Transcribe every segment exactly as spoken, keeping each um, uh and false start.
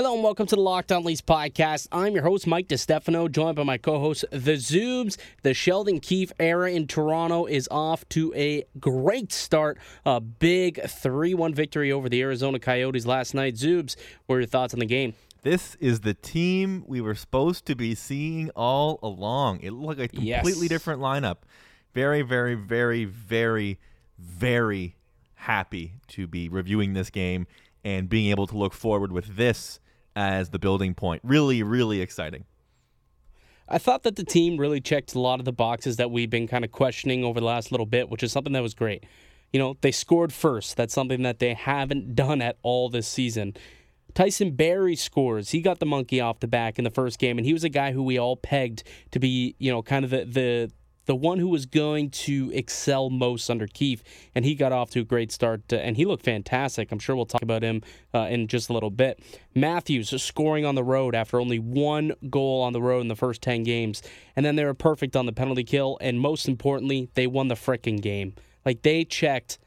Hello and welcome to the Locked On Leafs Podcast. I'm your host, Mike DiStefano, joined by my co-host, The Zoobs. The Sheldon Keefe era in Toronto is off to a great start. A big three one victory over the Arizona Coyotes last night. Zoobs, what are your thoughts on the game? This is the team we were supposed to be seeing all along. It looked like a completely yes. different lineup. Very, very, very, very, very happy to be reviewing this game and being able to look forward with this as the building point. Really, really exciting. I thought that the team really checked a lot of the boxes that we've been kind of questioning over the last little bit, which is something that was great. You know, they scored first. That's something that they haven't done at all this season. Tyson Barrie scores. He got the monkey off the back in the first game, and he was a guy who we all pegged to be, you know, kind of the the, the one who was going to excel most under Keefe, and he got off to a great start, and he looked fantastic. I'm sure we'll talk about him uh, in just a little bit. Matthews scoring on the road after only one goal on the road in the first ten games, and then they were perfect on the penalty kill, and most importantly, they won the frickin' game. Like, they checked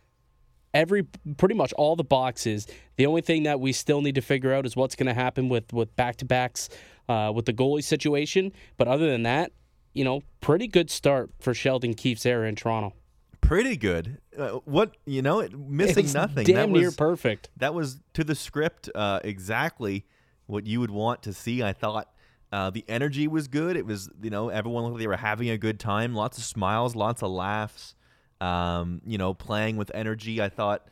every pretty much all the boxes. The only thing that we still need to figure out is what's going to happen with, with back-to-backs uh, with the goalie situation, but other than that, you know, pretty good start for Sheldon Keefe's era in Toronto. Pretty good. Uh, what, you know, missing it's nothing. Damn that near was, perfect. That was to the script uh, exactly what you would want to see. I thought uh, the energy was good. It was, you know, everyone looked like they were having a good time. Lots of smiles, lots of laughs, um, you know, playing with energy. I thought,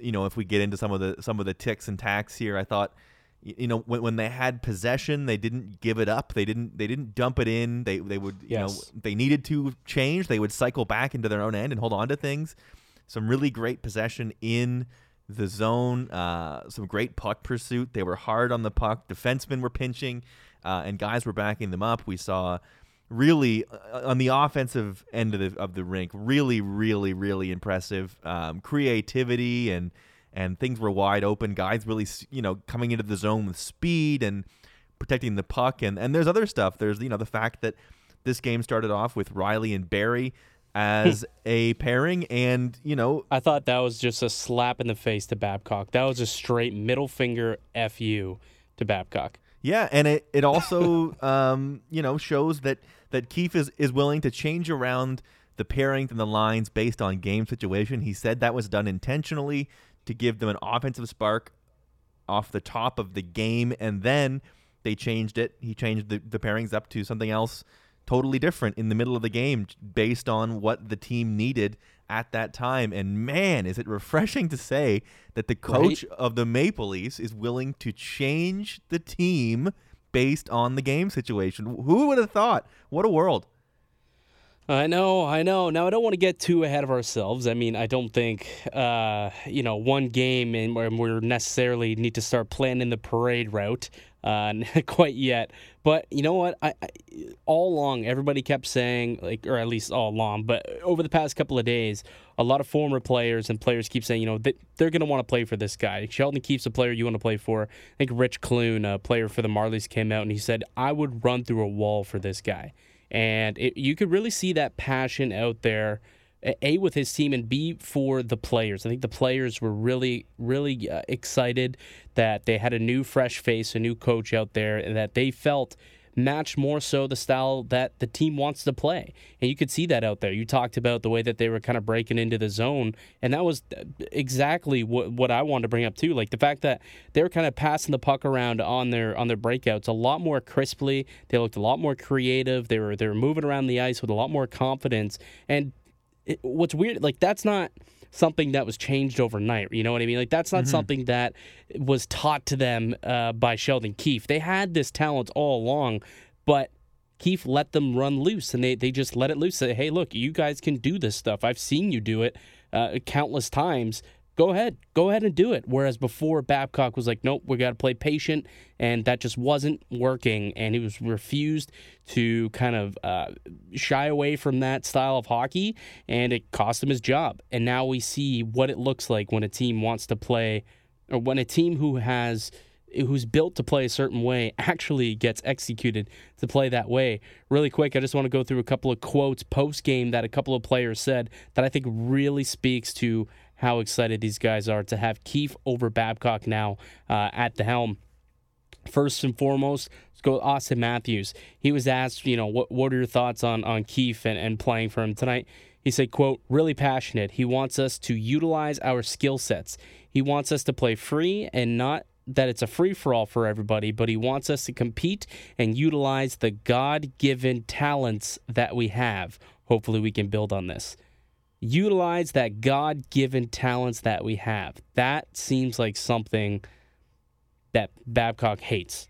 you know, if we get into some of the some of the ticks and tacks here, I thought, you know, when when they had possession, they didn't give it up. They didn't they didn't dump it in. They they would, you yes. know, they needed to change. They would cycle back into their own end and hold on to things. Some really great possession in the zone. Uh, some great puck pursuit. They were hard on the puck. Defensemen were pinching, uh, and guys were backing them up. We saw really uh, on the offensive end of the of the rink, really, really, really impressive um, creativity and. And things were wide open. Guys really, you know, coming into the zone with speed and protecting the puck. And, and there's other stuff. There's, you know, the fact that this game started off with Riley and Barrie as a pairing. And, you know, I thought that was just a slap in the face to Babcock. That was a straight middle finger F you to Babcock. Yeah, and it, it also, um, you know, shows that, that Keefe is, is willing to change around the pairings and the lines based on game situation. He said that was done intentionally to give them an offensive spark off the top of the game, and then they changed it. He changed the, the pairings up to something else totally different in the middle of the game based on what the team needed at that time. And, man, is it refreshing to say that the coach right. of the Maple Leafs is willing to change the team based on the game situation. Who would have thought? What a world. I know, I know. Now, I don't want to get too ahead of ourselves. I mean, I don't think, uh, you know, one game and we're necessarily need to start planning the parade route uh, quite yet. But you know what? I, I all along, everybody kept saying, like, or at least all along, but over the past couple of days, a lot of former players and players keep saying, you know, that they're going to want to play for this guy. Sheldon Keefe's a player you want to play for. I think Rich Clune, a player for the Marlies, came out and he said, I would run through a wall for this guy. And it, you could really see that passion out there, A, with his team, and B, for the players. I think the players were really, really uh, excited that they had a new fresh face, a new coach out there, and that they felt matched more so the style that the team wants to play. And you could see that out there. You talked about the way that they were kind of breaking into the zone, and that was exactly what, what I wanted to bring up too. Like the fact that they were kind of passing the puck around on their on their breakouts a lot more crisply. They looked a lot more creative. They were they were moving around the ice with a lot more confidence. And it, what's weird, like that's not something that was changed overnight, you know what I mean? Like, that's not mm-hmm. something that was taught to them uh, by Sheldon Keefe. They had this talent all along, but Keefe let them run loose, and they, they just let it loose. Say, hey, look, you guys can do this stuff. I've seen you do it uh, countless times. Go ahead. Go ahead and do it. Whereas before, Babcock was like, nope, we got to play patient, and that just wasn't working, and he was refused to kind of uh, shy away from that style of hockey, and it cost him his job. And now we see what it looks like when a team wants to play, or when a team who has who's built to play a certain way actually gets executed to play that way. Really quick, I just want to go through a couple of quotes post-game that a couple of players said that I think really speaks to how excited these guys are to have Keefe over Babcock now uh, at the helm. First and foremost, let's go with Auston Matthews. He was asked, you know, what what are your thoughts on, on Keefe and, and playing for him tonight? He said, quote, really passionate. He wants us to utilize our skill sets. He wants us to play free, and not that it's a free-for-all for everybody, but he wants us to compete and utilize the God-given talents that we have. Hopefully we can build on this. Utilize that God-given talents that we have. That seems like something that Babcock hates.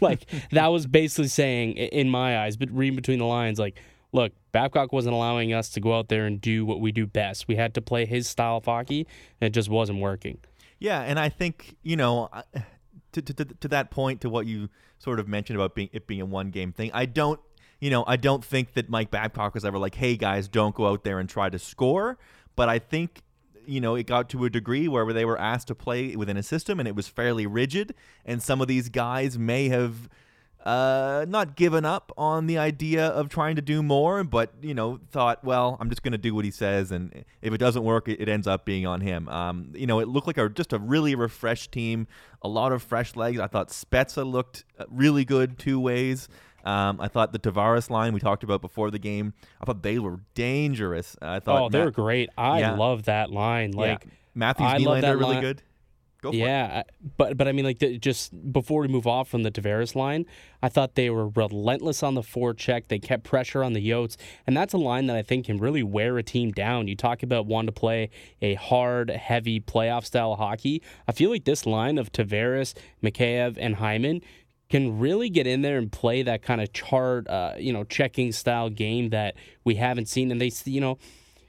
Like, that was basically saying, in my eyes, but reading between the lines, like, look, Babcock wasn't allowing us to go out there and do what we do best. We had to play his style of hockey, and it just wasn't working. Yeah, and I think, you know, to to, to that point, to what you sort of mentioned about being it being a one-game thing, I don't, you know, I don't think that Mike Babcock was ever like, hey, guys, don't go out there and try to score. But I think, you know, it got to a degree where they were asked to play within a system, and it was fairly rigid, and some of these guys may have uh, not given up on the idea of trying to do more, but, you know, thought, well, I'm just going to do what he says, and if it doesn't work, it ends up being on him. Um, you know, it looked like a, just a really refreshed team, a lot of fresh legs. I thought Spezza looked really good two ways. Um, I thought the Tavares line we talked about before the game, I thought they were dangerous. I thought Oh, Matt, they were great. I yeah. love that line. Like, yeah. Matthews, Nylander, really good. Go for yeah, it. but but I mean, like, the, just before we move off from the Tavares line, I thought they were relentless on the forecheck. They kept pressure on the Yotes, and that's a line that I think can really wear a team down. You talk about wanting to play a hard, heavy playoff style hockey. I feel like this line of Tavares, Mikheyev, and Hyman can really get in there and play that kind of chart, uh, you know, checking style game that we haven't seen. And they, you know,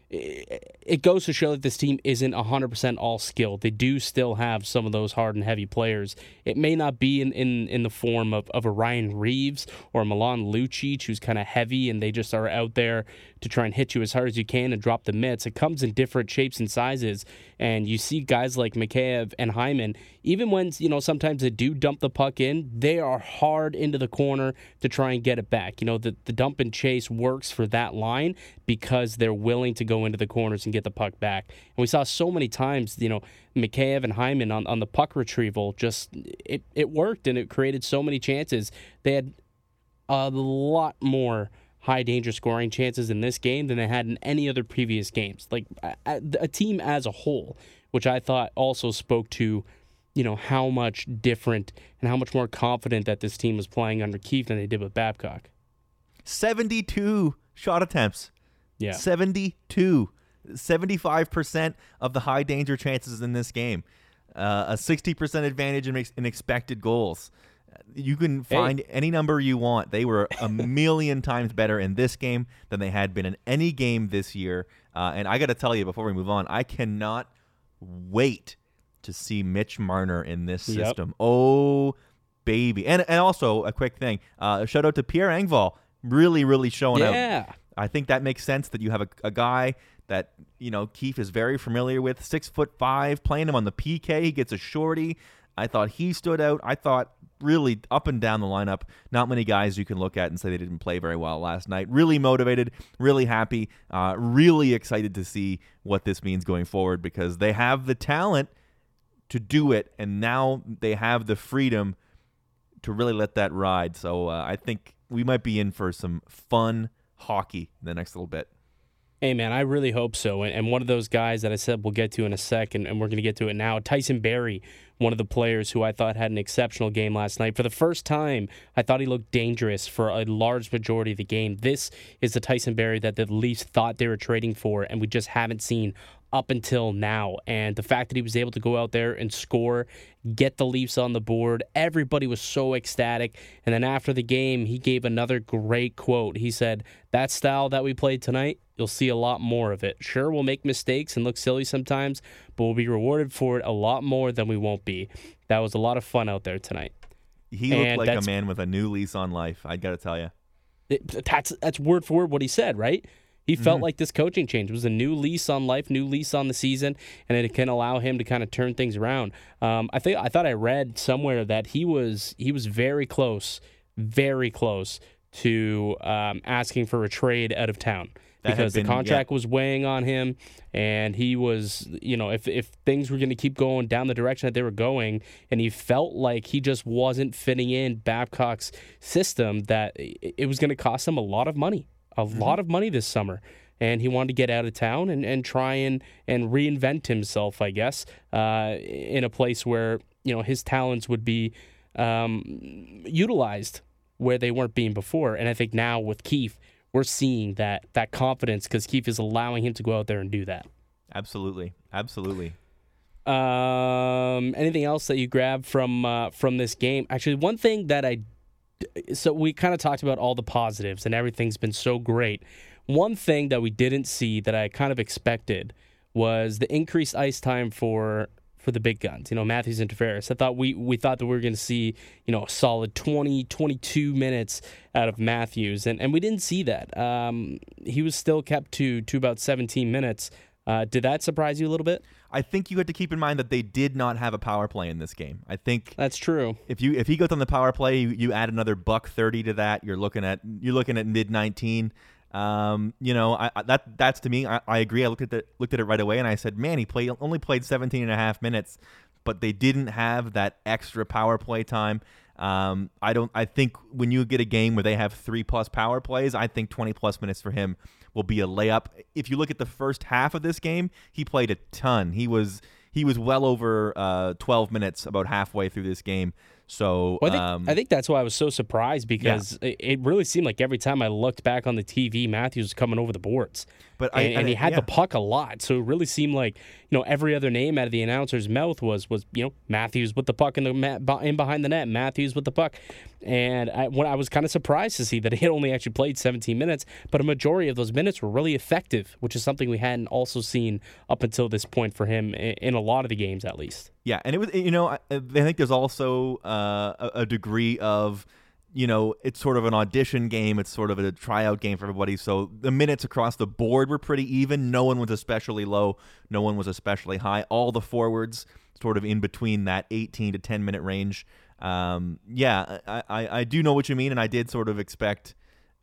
it, it goes to show that this team isn't one hundred percent all skill. They do still have some of those hard and heavy players. It may not be in, in, in the form of, of a Ryan Reeves or a Milan Lucic, who's kind of heavy and they just are out there to try and hit you as hard as you can and drop the mitts. It comes in different shapes and sizes, and you see guys like Mikheyev and Hyman, even when, you know, sometimes they do dump the puck in, they are hard into the corner to try and get it back. You know, the, the dump and chase works for that line because they're willing to go into the corners and get the puck back. And we saw so many times, you know, Mikheyev and Hyman on, on the puck retrieval, just it, it worked, and it created so many chances. They had a lot more high danger scoring chances in this game than they had in any other previous games. Like, a, a team as a whole, which I thought also spoke to, you know, how much different and how much more confident that this team was playing under Keefe than they did with Babcock. seventy-two shot attempts. Yeah. seventy-two. seventy-five percent of the high danger chances in this game. Uh, a sixty percent advantage in, ex- in expected goals. You can find hey. any number you want. They were a million times better in this game than they had been in any game this year. Uh, and I got to tell you, before we move on, I cannot wait to see Mitch Marner in this system. Yep. Oh, baby. And and also, a quick thing, uh, a shout out to Pierre Engvall. Really, really showing yeah. out. Yeah. I think that makes sense that you have a, a guy that, you know, Keefe is very familiar with, six foot five, playing him on the P K. He gets a shorty. I thought he stood out. I thought really up and down the lineup, not many guys you can look at and say they didn't play very well last night. Really motivated, really happy, uh, really excited to see what this means going forward, because they have the talent to do it, and now they have the freedom to really let that ride. So uh, I think we might be in for some fun hockey in the next little bit. Hey, man, I really hope so. And, and one of those guys that I said we'll get to in a second, and we're going to get to it now, Tyson Barrie, one of the players who I thought had an exceptional game last night. For the first time, I thought he looked dangerous for a large majority of the game. This is the Tyson Barrie that the Leafs thought they were trading for, and we just haven't seen up until now. And the fact that he was able to go out there and score, get the Leafs on the board, everybody was so ecstatic. And then after the game, he gave another great quote. He said, that style that we played tonight, you'll see a lot more of it. Sure, we'll make mistakes and look silly sometimes, but we'll be rewarded for it a lot more than we won't be. That was a lot of fun out there tonight. He and looked like a man with a new lease on life, I got to tell you. It, that's, that's word for word what he said, right? He felt mm-hmm. like this coaching change was a new lease on life, new lease on the season, and it can allow him to kind of turn things around. Um, I think I thought I read somewhere that he was he was very close, very close to um, asking for a trade out of town. That because been, the contract yeah. was weighing on him, and he was, you know, if if things were going to keep going down the direction that they were going, and he felt like he just wasn't fitting in Babcock's system, that it was going to cost him a lot of money, a mm-hmm. lot of money this summer. And he wanted to get out of town and, and try and, and reinvent himself, I guess, uh, in a place where, you know, his talents would be um, utilized where they weren't being before. And I think now with Keefe, we're seeing that that confidence because Keefe is allowing him to go out there and do that. Absolutely, absolutely. Um, anything else that you grab from uh, from this game? Actually, one thing that I so we kind of talked about all the positives and everything's been so great. One thing that we didn't see that I kind of expected was the increased ice time for for the big guns. You know, Matthews and Tavares. I thought we we thought that we were going to see, you know, a solid twenty, twenty-two minutes out of Matthews, and, and we didn't see that. Um, he was still kept to to about seventeen minutes. Uh, did that surprise you a little bit? I think you had to keep in mind that they did not have a power play in this game. I think that's true. If you if he goes on the power play, you, you add another buck thirty to that. You're looking at you're looking at mid nineteen. Um, you know, I, I, that that's to me, I, I agree. I looked at the, looked at it right away and I said, man, he played only played seventeen and a half minutes, but they didn't have that extra power play time. Um, I don't, I think when you get a game where they have three plus power plays, I think twenty plus minutes for him will be a layup. If you look at the first half of this game, he played a ton. He was, he was well over, uh, twelve minutes about halfway through this game. So well, I, think, um, I think that's why I was so surprised because yeah. it, it really seemed like every time I looked back on the T V, Matthews was coming over the boards, but and, I, I, and he had yeah. the puck a lot. So it really seemed like, you know, every other name out of the announcer's mouth was was you know Matthews with the puck in the in behind the net, Matthews with the puck, and I, when I was kind of surprised to see that he had only actually played seventeen minutes, but a majority of those minutes were really effective, which is something we hadn't also seen up until this point for him in, in a lot of the games at least. Yeah, and it was you know I, I think there's also uh, a degree of you know it's sort of an audition game, it's sort of a tryout game for everybody. So the minutes across the board were pretty even. No one was especially low, no one was especially high. All the forwards sort of in between that eighteen to ten minute range. Um, yeah, I, I I do know what you mean, and I did sort of expect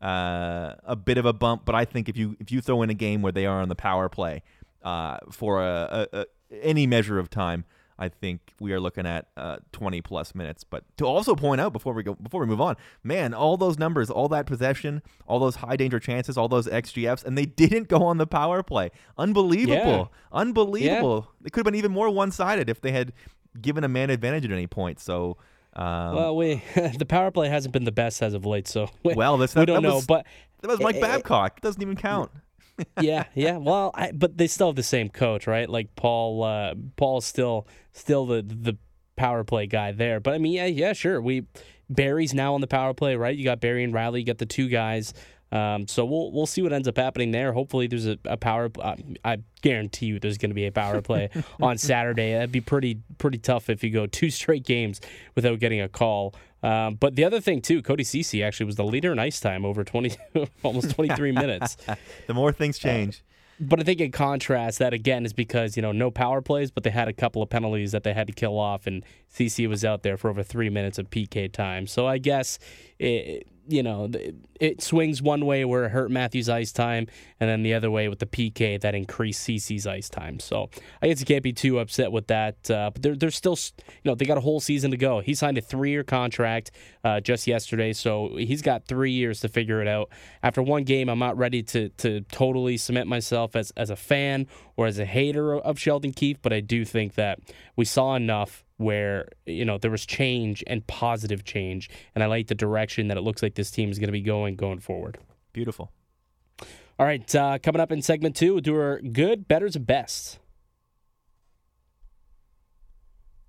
uh, a bit of a bump. But I think if you if you throw in a game where they are on the power play uh, for a, a, a any measure of time. I think we are looking at uh, twenty plus minutes. But to also point out before we go, before we move on, man, all those numbers, all that possession, all those high danger chances, all those X G Fs, and they didn't go on the power play. Unbelievable, yeah. unbelievable. Yeah. It could have been even more one sided if they had given a man advantage at any point. So, um, well, we the power play hasn't been the best as of late. So, we, well, that's, that, we don't that was, know, but that was Mike it, Babcock. It, it doesn't even count. yeah, yeah. Well, I, but they still have the same coach, right? Like Paul, uh, Paul's still still the the power play guy there. But I mean, yeah, yeah, sure. We Barry's now on the power play, right? You got Barrie and Riley. You got the two guys. Um, so we'll we'll see what ends up happening there. Hopefully, there's a, a power. Uh, I guarantee you, there's going to be a power play on Saturday. That'd be pretty pretty tough if you go two straight games without getting a call. Um, but the other thing too, Cody Ceci actually was the leader in ice time over twenty, almost twenty-three minutes. The more things change. Uh, but I think in contrast, that again is because you know no power plays, but they had a couple of penalties that they had to kill off, and Ceci was out there for over three minutes of P K time. So I guess it, you know it swings one way where it hurt Matthews' ice time, and then the other way with the P K that increased Ceci's ice time. So I guess you can't be too upset with that. Uh, but they're they're still you know they got a whole season to go. He signed a three-year contract uh, just yesterday, so he's got three years to figure it out. After one game, I'm not ready to to totally cement myself As, as a fan or as a hater of Sheldon Keefe, but I do think that we saw enough where, you know, there was change and positive change, and I like the direction that it looks like this team is going to be going going forward. Beautiful. All right, uh, coming up in segment two, we'll do our good, betters, best.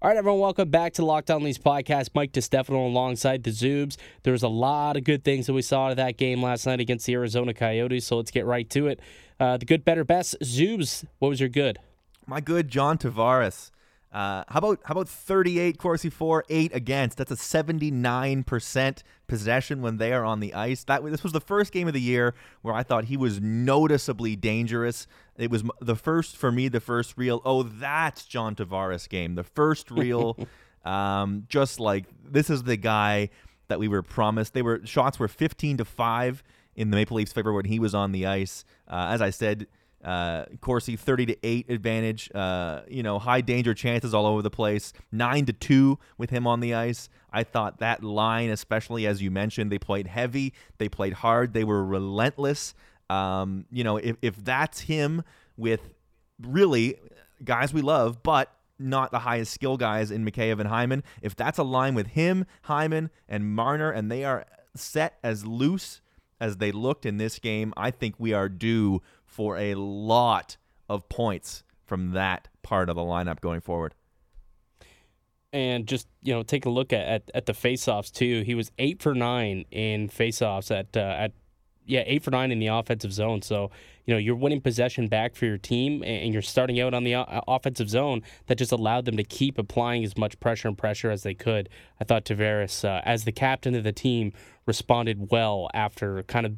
All right, everyone, welcome back to Locked On Leafs Podcast. Mike DiStefano alongside the Zoobs. There was a lot of good things that we saw out of that game last night against the Arizona Coyotes, so let's get right to it. Uh, the good, better, best. Zoobs, what was your good? My good, John Tavares. Uh, how about how about thirty-eight Corsi for, eight against? That's a seventy-nine percent possession when they are on the ice. That This was the first game of the year where I thought he was noticeably dangerous. It was the first, for me, the first real, oh, that's John Tavares game. The first real, um, just like, this is the guy that we were promised. They were shots were fifteen to five in the Maple Leafs' favor when he was on the ice. Uh, as I said, uh, Corsi thirty to eight advantage. Uh, you know, high danger chances all over the place. Nine to two with him on the ice. I thought that line, especially as you mentioned, they played heavy, they played hard, they were relentless. Um, you know, if if that's him with really guys we love, but not the highest skill guys in Mikheyev and Hyman, if that's a line with him, Hyman, and Marner, and they are set as loose as they looked in this game, I think we are due for a lot of points from that part of the lineup going forward. And just, you know, take a look at, at, at the faceoffs too. He was eight for nine in faceoffs at uh, at yeah eight for nine in the offensive zone. So, you know, you're winning possession back for your team, and you're starting out on the o- offensive zone. That just allowed them to keep applying as much pressure and pressure as they could. I thought Tavares, uh, as the captain of the team, responded well after kind of,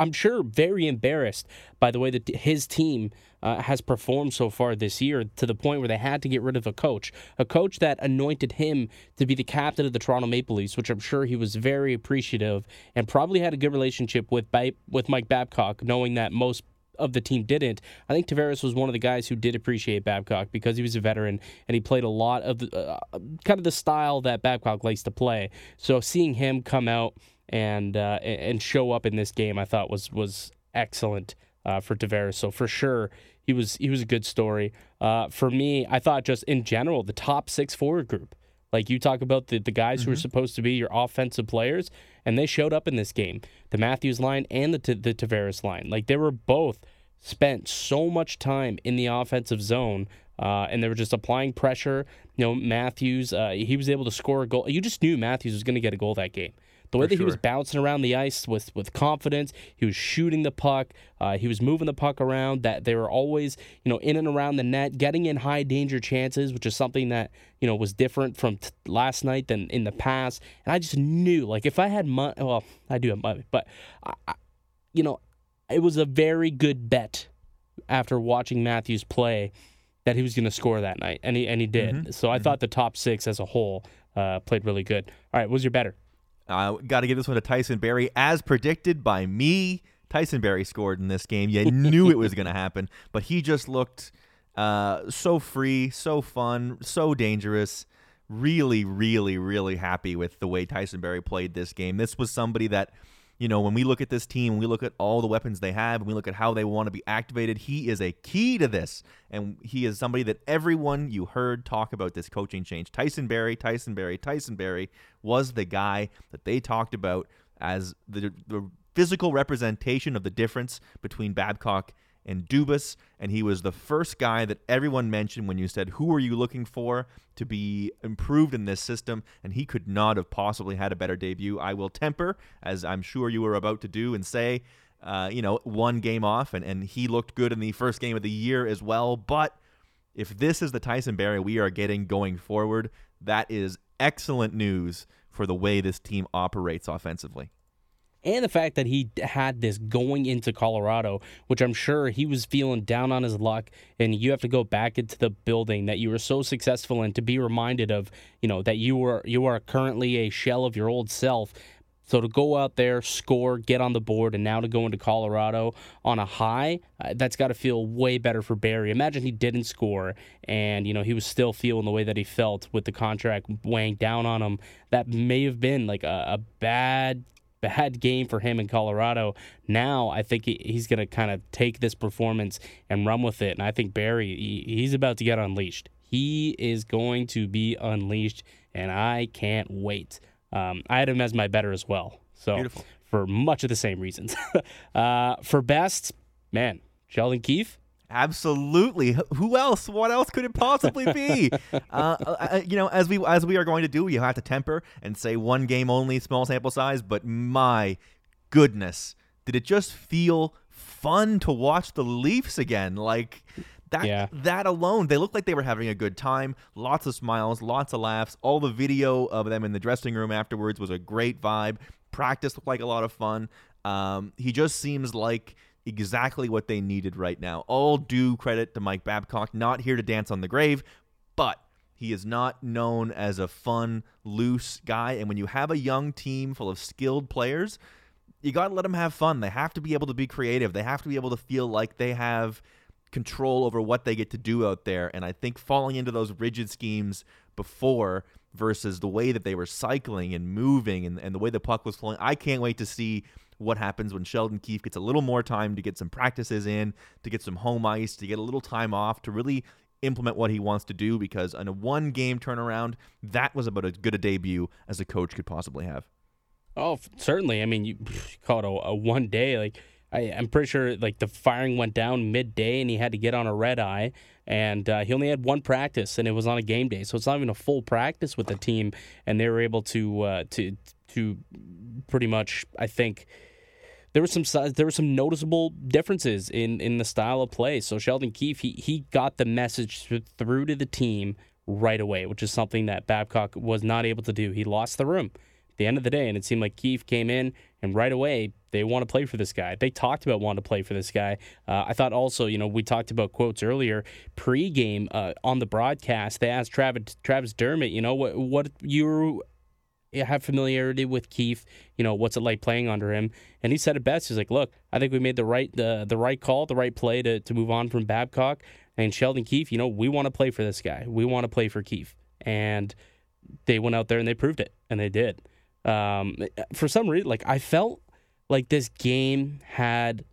I'm sure, very embarrassed by the way that his team uh, has performed so far this year, to the point where they had to get rid of a coach, a coach that anointed him to be the captain of the Toronto Maple Leafs, which I'm sure he was very appreciative and probably had a good relationship with with Mike Babcock, knowing that most of the team didn't. I think Tavares was one of the guys who did appreciate Babcock because he was a veteran and he played a lot of the, uh, kind of the style that Babcock likes to play. So seeing him come out and uh, and show up in this game, I thought was was excellent uh, for Tavares. So for sure, he was he was a good story. Uh, for me, I thought just in general, the top six forward group, like you talk about the, the guys mm-hmm. who are supposed to be your offensive players, and they showed up in this game. The Matthews line and the the Tavares line, like they were both spent so much time in the offensive zone, uh, and they were just applying pressure. You know, Matthews, uh, he was able to score a goal. You just knew Matthews was going to get a goal that game. The way that he was bouncing around the ice with, with confidence, he was shooting the puck, uh, he was moving the puck around, that they were always, you know, in and around the net, getting in high danger chances, which is something that, you know, was different from t- last night than in the past. And I just knew, like, if I had money, well, I do have money, but, I, I, you know, it was a very good bet after watching Matthews play that he was going to score that night, and he, and he did. Mm-hmm. So I mm-hmm. thought the top six as a whole uh, played really good. All right, what was your better? Uh, got to give this one to Tyson Barrie. As predicted by me, Tyson Barrie scored in this game. You knew it was going to happen, but he just looked uh, so free, so fun, so dangerous. Really, really, really happy with the way Tyson Barrie played this game. This was somebody that, you know, when we look at this team, we look at all the weapons they have, and we look at how they want to be activated, he is a key to this. And he is somebody that everyone you heard talk about this coaching change. Tyson Barrie, Tyson Barrie, Tyson Barrie was the guy that they talked about as the, the physical representation of the difference between Babcock and Dubas. And he was the first guy that everyone mentioned when you said, who are you looking for to be improved in this system? And he could not have possibly had a better debut. I will temper, as I'm sure you were about to do, and say, uh, you know, one game off, and, and he looked good in the first game of the year as well. But if this is the Tyson Barrie we are getting going forward, that is excellent news for the way this team operates offensively. And the fact that he had this going into Colorado, which I'm sure he was feeling down on his luck, and you have to go back into the building that you were so successful in to be reminded of, you know, that you were you are currently a shell of your old self. So to go out there, score, get on the board, and now to go into Colorado on a high, uh, that's got to feel way better for Barrie. Imagine he didn't score, and you know he was still feeling the way that he felt with the contract weighing down on him. That may have been like a, a bad. Bad game for him in Colorado. Now I think he, he's going to kind of take this performance and run with it. And I think Barrie, he, he's about to get unleashed. He is going to be unleashed, and I can't wait. Um, I had him as my better as well. So Beautiful. For much of the same reasons. uh, for best, man, Sheldon Keefe. Absolutely. Who else? What else could it possibly be? uh, you know, as we as we are going to do, you have to temper and say one game only, small sample size. But my goodness, did it just feel fun to watch the Leafs again? Like that. Yeah. That alone, they looked like they were having a good time. Lots of smiles, lots of laughs. All the video of them in the dressing room afterwards was a great vibe. Practice looked like a lot of fun. Um, he just seems like exactly what they needed right now. All due credit to Mike Babcock, not here to dance on the grave, but he is not known as a fun, loose guy. And when you have a young team full of skilled players, you got to let them have fun. They have to be able to be creative. They have to be able to feel like they have control over what they get to do out there. And I think falling into those rigid schemes before versus the way that they were cycling and moving and, and the way the puck was flowing, I can't wait to see what happens when Sheldon Keefe gets a little more time to get some practices in, to get some home ice, to get a little time off, to really implement what he wants to do, because on a one-game turnaround, that was about as good a debut as a coach could possibly have. Oh, certainly. I mean, you call it a, a one day. Like, I, I'm pretty sure like the firing went down midday and he had to get on a red eye, and uh, he only had one practice and it was on a game day. So it's not even a full practice with the team, and they were able to uh, to to pretty much, I think, There were some there were some noticeable differences in, in the style of play. So Sheldon Keefe, he he got the message through to the team right away, which is something that Babcock was not able to do. He lost the room at the end of the day, and it seemed like Keefe came in, and right away they want to play for this guy. They talked about wanting to play for this guy. Uh, I thought also, you know, we talked about quotes earlier pregame uh, on the broadcast. They asked Travis Travis Dermott, you know, what what you. have familiarity with Keefe, you know, what's it like playing under him? And he said it best. He's like, look, I think we made the right the, the right call, the right play to, to move on from Babcock. And Sheldon Keefe, you know, we want to play for this guy. We want to play for Keefe. And they went out there and they proved it, and they did. Um, for some reason, like, I felt like this game had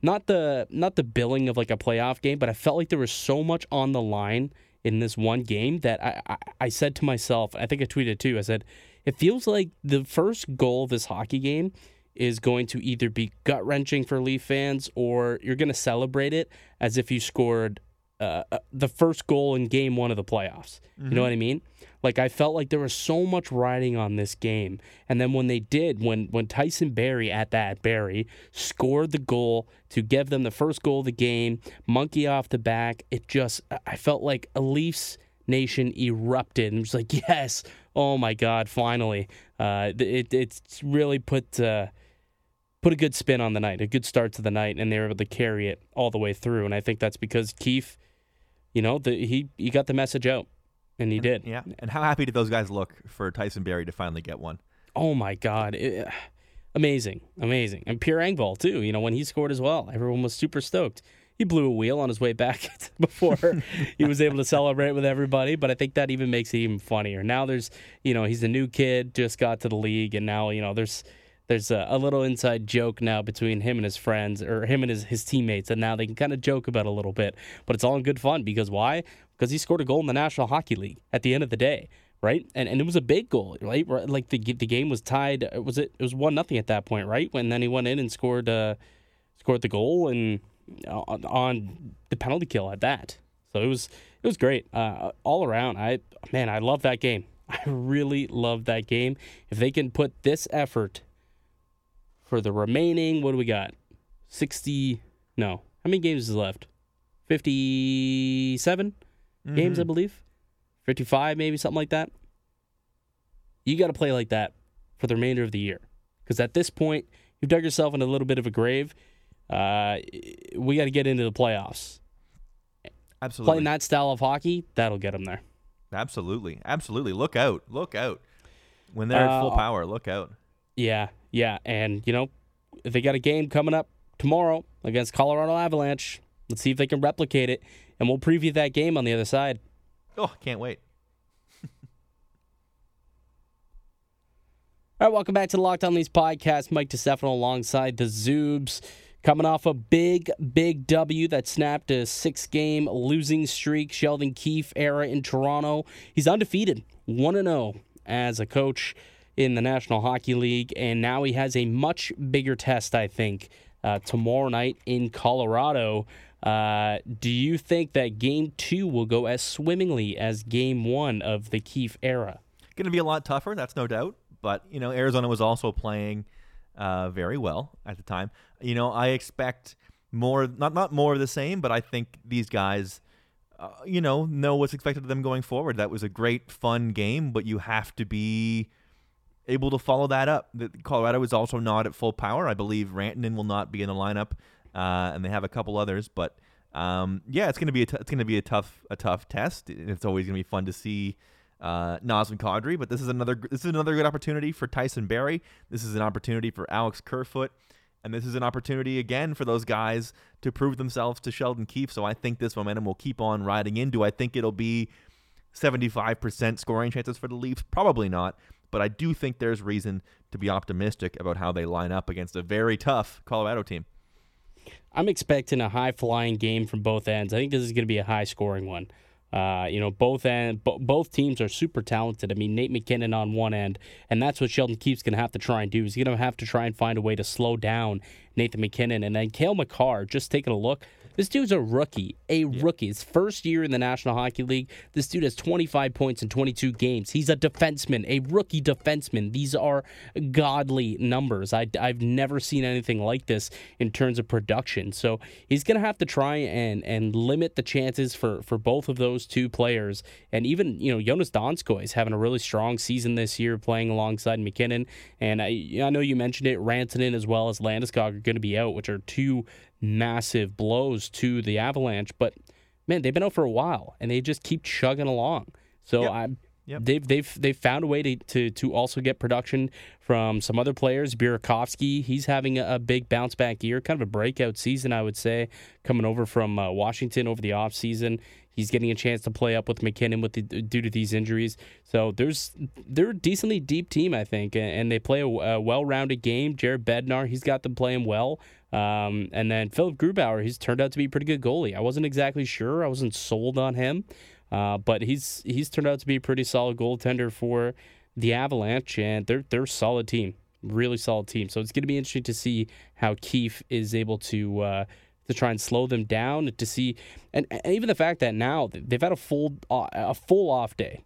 not the not the billing of like a playoff game, but I felt like there was so much on the line in this one game that I, I, I said to myself, I think I tweeted too, I said, it feels like the first goal of this hockey game is going to either be gut-wrenching for Leaf fans, or you're going to celebrate it as if you scored uh, the first goal in game one of the playoffs. Mm-hmm. You know what I mean? Like, I felt like there was so much riding on this game. And then when they did, when when Tyson Barrie at that, Barrie, scored the goal to give them the first goal of the game, monkey off the back, it just, I felt like a Leafs nation erupted and was like, yes, oh my God, finally. Uh, it, it's really put uh, put a good spin on the night, a good start to the night, and they were able to carry it all the way through. And I think that's because Keefe, you know, the, he, he got the message out, and he did. Yeah, and how happy did those guys look for Tyson Barrie to finally get one? Oh my God. It, amazing, amazing. And Pierre Engvall, too, you know, when he scored as well, everyone was super stoked. He blew a wheel on his way back before he was able to celebrate with everybody, but I think that even makes it even funnier. Now there's, you know, he's a new kid, just got to the league, and now, you know, there's there's a, a little inside joke now between him and his friends, or him and his, his teammates, and now they can kind of joke about it a little bit, but it's all in good fun, because why? Because he scored a goal in the National Hockey League at the end of the day, right? And and it was a big goal, right? Like the the game was tied, was it, it was one nothing at that point, right? When then he went in and scored uh, scored the goal, and on the penalty kill at that. So it was it was great uh, all around. I man, I love that game. I really love that game. If they can put this effort for the remaining, what do we got? sixty, no. How many games is left? fifty-seven mm-hmm. games, I believe. fifty-five, maybe, something like that. You got to play like that for the remainder of the year, because at this point, you've dug yourself in a little bit of a grave. Uh, we got to get into the playoffs. Absolutely. Playing that style of hockey, that'll get them there. Absolutely. Absolutely. Look out. Look out. When they're uh, at full power, look out. Yeah. Yeah. And, you know, they got a game coming up tomorrow against Colorado Avalanche. Let's see if they can replicate it. And we'll preview that game on the other side. Oh, can't wait. All right. Welcome back to the Locked On Leafs podcast. Mike DiStefano alongside the Zoobs. Coming off a big, big W that snapped a six-game losing streak, Sheldon Keefe era in Toronto. He's undefeated, one and oh as a coach in the National Hockey League, and now he has a much bigger test, I think, uh, tomorrow night in Colorado. Uh, do you think that Game two will go as swimmingly as Game one of the Keefe era? Going to be a lot tougher, that's no doubt, but, you know, Arizona was also playing Uh, very well at the time. You know, I expect more, not not more of the same, but I think these guys, uh, you know, know what's expected of them going forward. That was a great, fun game, but you have to be able to follow that up. The, Colorado is also not at full power. I believe Rantanen will not be in the lineup, uh, and they have a couple others. But um, yeah, it's gonna be a t- it's gonna be a tough a tough test. It's always gonna be fun to see uh, Nazem Kadri, but this is another this is another good opportunity for Tyson Barrie. This is an opportunity for Alex Kerfoot, and this is an opportunity again for those guys to prove themselves to Sheldon Keefe. So I think this momentum will keep on riding in. Do I think it'll be seventy-five percent scoring chances for the Leafs? Probably not, but I do think there's reason to be optimistic about how they line up against a very tough Colorado team. I'm expecting a high-flying game from both ends. I think this is going to be a high-scoring one. Uh, you know, both end, bo- both teams are super talented. I mean, Nate MacKinnon on one end, and that's what Sheldon Keefe's going to have to try and do. He's going to have to try and find a way to slow down Nathan MacKinnon. And then Cale Makar, just taking a look, this dude's a rookie, a yeah. rookie. His first year in the National Hockey League, this dude has twenty-five points in twenty-two games. He's a defenseman, a rookie defenseman. These are godly numbers. I, I've never seen anything like this in terms of production. So he's going to have to try and and limit the chances for, for both of those two players. And even, you know, Jonas Donskoy is having a really strong season this year playing alongside MacKinnon. And I, I know you mentioned it, Rantanen as well as Landeskog are going to be out, which are two massive blows to the Avalanche, but man, they've been out for a while and they just keep chugging along. So yep. I'm yep. they've they've they've found a way to, to to also get production from some other players. Burakovsky, he's having a, a big bounce back year, kind of a breakout season, I would say, coming over from uh, Washington over the offseason. He's getting a chance to play up with MacKinnon with the, due to these injuries. So there's they're a decently deep team, I think, and, and they play a, a well-rounded game. Jared Bednar, he's got them playing well. Um, and then Philip Grubauer, he's turned out to be a pretty good goalie. I wasn't exactly sure. I wasn't sold on him. Uh, but he's he's turned out to be a pretty solid goaltender for the Avalanche, and they're, they're a solid team, really solid team. So it's going to be interesting to see how Keefe is able to uh, – to try and slow them down, to see, and, and even the fact that now they've had a full uh, a full off day,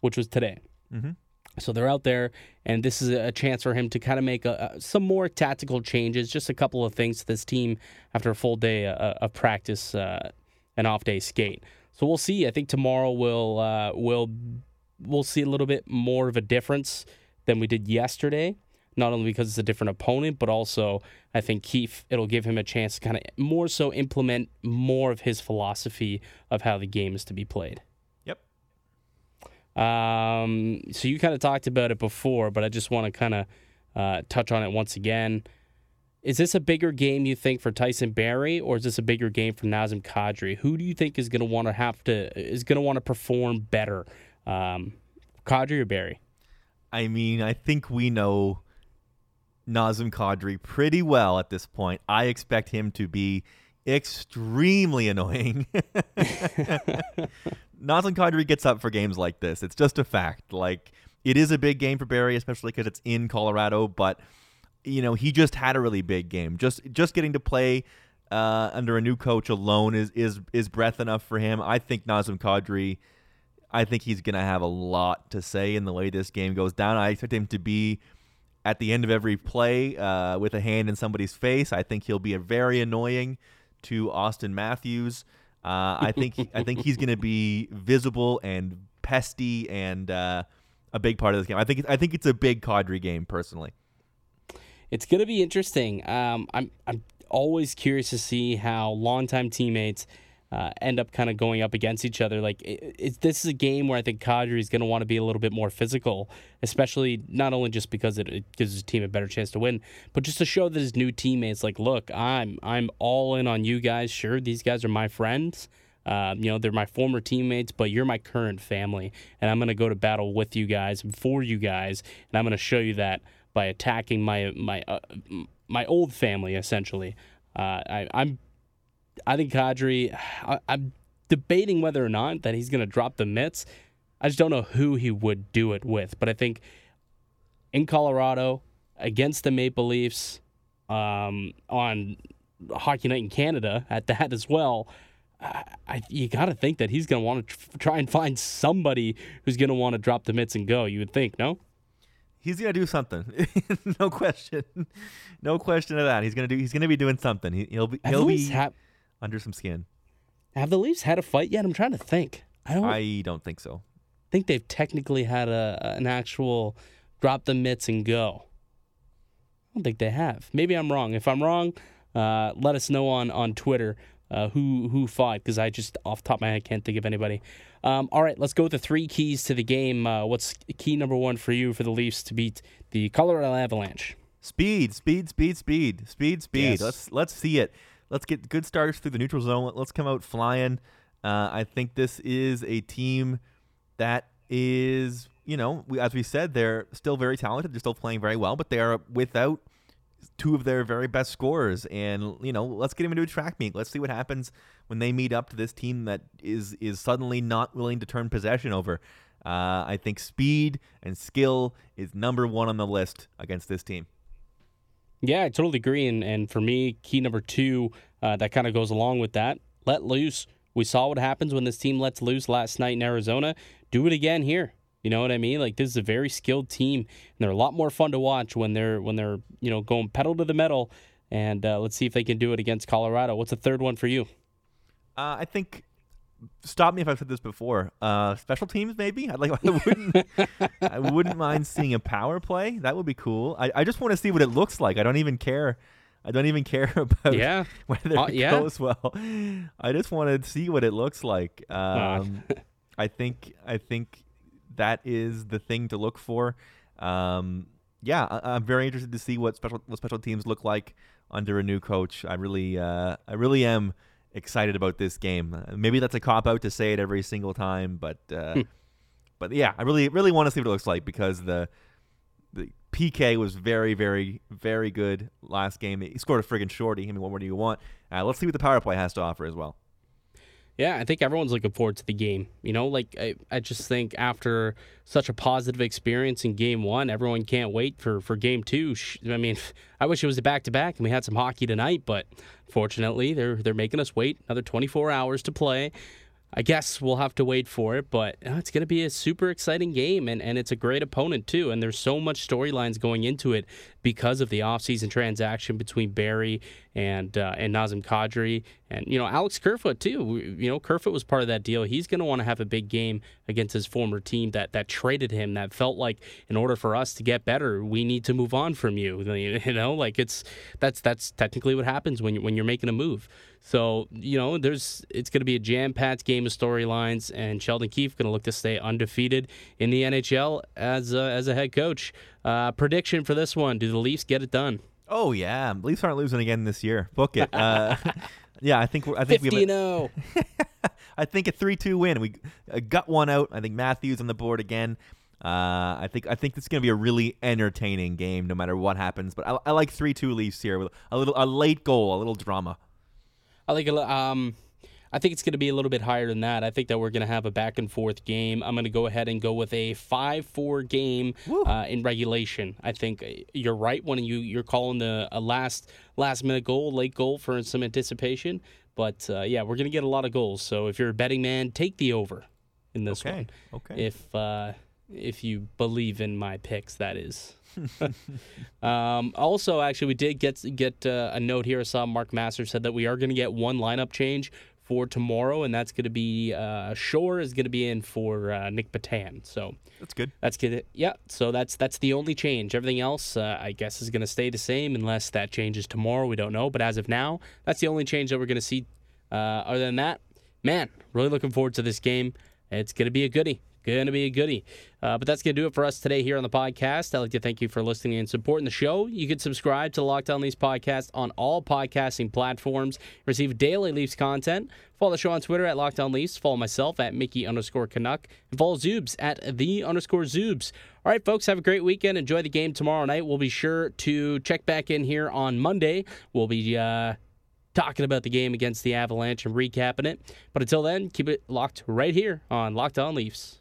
which was today. Mm-hmm. So they're out there, and this is a chance for him to kind of make a, a, some more tactical changes, just a couple of things to this team after a full day uh, of practice, uh, an off day skate. So we'll see. I think tomorrow we'll uh, we'll we'll see a little bit more of a difference than we did yesterday. Not only because it's a different opponent, but also I think Keefe, it'll give him a chance to kind of more so implement more of his philosophy of how the game is to be played. Yep. Um, so you kind of talked about it before, but I just want to kind of uh, touch on it once again. Is this a bigger game, you think, for Tyson Barrie, or is this a bigger game for Nazem Kadri? Who do you think is going to want to have to is going to want to perform better, um, Kadri or Barrie? I mean, I think we know Nazem Kadri pretty well at this point. I expect him to be extremely annoying. Nazem Kadri gets up for games like this. It's just a fact. Like, it is a big game for Barrie, especially because it's in Colorado. But you know, he just had a really big game. Just just getting to play uh, under a new coach alone is is is breath enough for him. I think Nazem Kadri. I think he's gonna have a lot to say in the way this game goes down. I expect him to be at the end of every play uh, with a hand in somebody's face. I think he'll be a very annoying to Auston Matthews. Uh, I think I think he's going to be visible and pesty and uh, a big part of this game. I think I think it's a big Kadri game personally. It's going to be interesting. Um, I'm I'm always curious to see how longtime teammates Uh, end up kind of going up against each other. Like, it, it, this is a game where I think Kadri is going to want to be a little bit more physical, especially not only just because it, it gives his team a better chance to win, but just to show that his new teammates, like, look, I'm I'm all in on you guys. Sure, these guys are my friends. Um, you know, they're my former teammates, but you're my current family, and I'm going to go to battle with you guys and for you guys, and I'm going to show you that by attacking my my uh, my old family, essentially. Uh, I, I'm I think Kadri, I, I'm debating whether or not that he's going to drop the mitts. I just don't know who he would do it with. But I think in Colorado, against the Maple Leafs, um, on Hockey Night in Canada, at that as well, I, I, you got to think that he's going to want to tr- try and find somebody who's going to want to drop the mitts and go, you would think, no? He's gonna do something, no question, no question of that. He's gonna do. He's gonna be doing something. He, he'll be. He'll be. Have, under some skin. Have the Leafs had a fight yet? I'm trying to think. I don't I don't think so. I think they've technically had a an actual drop the mitts and go. I don't think they have. Maybe I'm wrong. If I'm wrong, uh, let us know on, on Twitter. uh, who who fought, because I just off the top of my head can't think of anybody. Um, all right, let's go with the three keys to the game. Uh, what's key number one for you for the Leafs to beat the Colorado Avalanche? Speed, speed, speed, speed, speed, speed. Yes. Let's let's see it. Let's get good starts through the neutral zone. Let's come out flying. Uh, I think this is a team that is, you know, we, as we said, they're still very talented. They're still playing very well, but they are without two of their very best scorers. And, you know, let's get them into a track meet. Let's see what happens when they meet up to this team that is is suddenly not willing to turn possession over. Uh, I think speed and skill is number one on the list against this team. Yeah, I totally agree. And, and for me, key number two, uh, that kind of goes along with that, let loose. We saw what happens when this team lets loose last night in Arizona. Do it again here. You know what I mean? Like, this is a very skilled team, and they're a lot more fun to watch when they're, when they're you know, going pedal to the metal. And uh, let's see if they can do it against Colorado. What's the third one for you? Uh, I think, stop me if I've said this before, uh, special teams maybe? I'd like, I wouldn't I wouldn't mind seeing a power play. That would be cool. I, I just want to see what it looks like. I don't even care. I don't even care about yeah. whether uh, it yeah. goes well. I just want to see what it looks like. Um, I think I think that is the thing to look for. Um, yeah, I, I'm very interested to see what special what special teams look like under a new coach. I really uh, I really am excited about this game. Maybe that's a cop out to say it every single time, but uh, hmm. but yeah, I really really want to see what it looks like, because the the P K was very, very, very good last game. He scored a friggin' shorty. I mean, what more do you want? Uh, let's see what the power play has to offer as well. Yeah, I think everyone's looking forward to the game. You know, like, I, I just think after such a positive experience in game one, everyone can't wait for, for game two. I mean, I wish it was a back-to-back and we had some hockey tonight, but fortunately, they're, they're making us wait another twenty-four hours to play. I guess we'll have to wait for it, but it's going to be a super exciting game, and, and it's a great opponent, too. And there's so much storylines going into it because of the offseason transaction between Barrie and uh, and Nazem Kadri. And, you know, Alex Kerfoot, too. We, you know, Kerfoot was part of that deal. He's going to want to have a big game against his former team that, that traded him, that felt like, in order for us to get better, we need to move on from you. You know, like, it's that's that's technically what happens when you, when you're making a move. So, you know, there's it's going to be a jam-packed game of storylines, and Sheldon Keefe going to look to stay undefeated in the N H L as a, as a head coach. Uh, prediction for this one, do the Leafs get it done? Oh, yeah. The Leafs aren't losing again this year. Book it. Uh, yeah, I think we're, I think we have a, I think a three two win. We uh, got one out. I think Matthews on the board again. Uh, I think I think it's going to be a really entertaining game no matter what happens. But I, I like three two Leafs here with a little a late goal, a little drama. I like um, I think it's going to be a little bit higher than that. I think that we're going to have a back-and-forth game. I'm going to go ahead and go with a five four game uh, in regulation. I think you're right when you, you're calling the a last last-minute goal, late goal for some anticipation. But, uh, yeah, we're going to get a lot of goals. So if you're a betting man, take the over in this okay. one. Okay. If, uh, if you believe in my picks, that is. um, also, actually, we did get get uh, a note here. I saw Mark Master said that we are going to get one lineup change for tomorrow, and that's going to be uh, Shore is going to be in for uh, Nick Batan. So that's good. That's good. Yeah. So that's that's the only change. Everything else, uh, I guess, is going to stay the same unless that changes tomorrow. We don't know. But as of now, that's the only change that we're going to see. Uh, other than that, man, really looking forward to this game. It's going to be a goodie. Going to be a goodie. Uh, but that's going to do it for us today here on the podcast. I'd like to thank you for listening and supporting the show. You can subscribe to the Locked On Leafs podcast on all podcasting platforms. Receive daily Leafs content. Follow the show on Twitter at Locked On Leafs. Follow myself at Mickey underscore Canuck. And follow Zoobs at the underscore Zoobs. All right, folks, have a great weekend. Enjoy the game tomorrow night. We'll be sure to check back in here on Monday. We'll be uh, talking about the game against the Avalanche and recapping it. But until then, keep it locked right here on Locked On Leafs.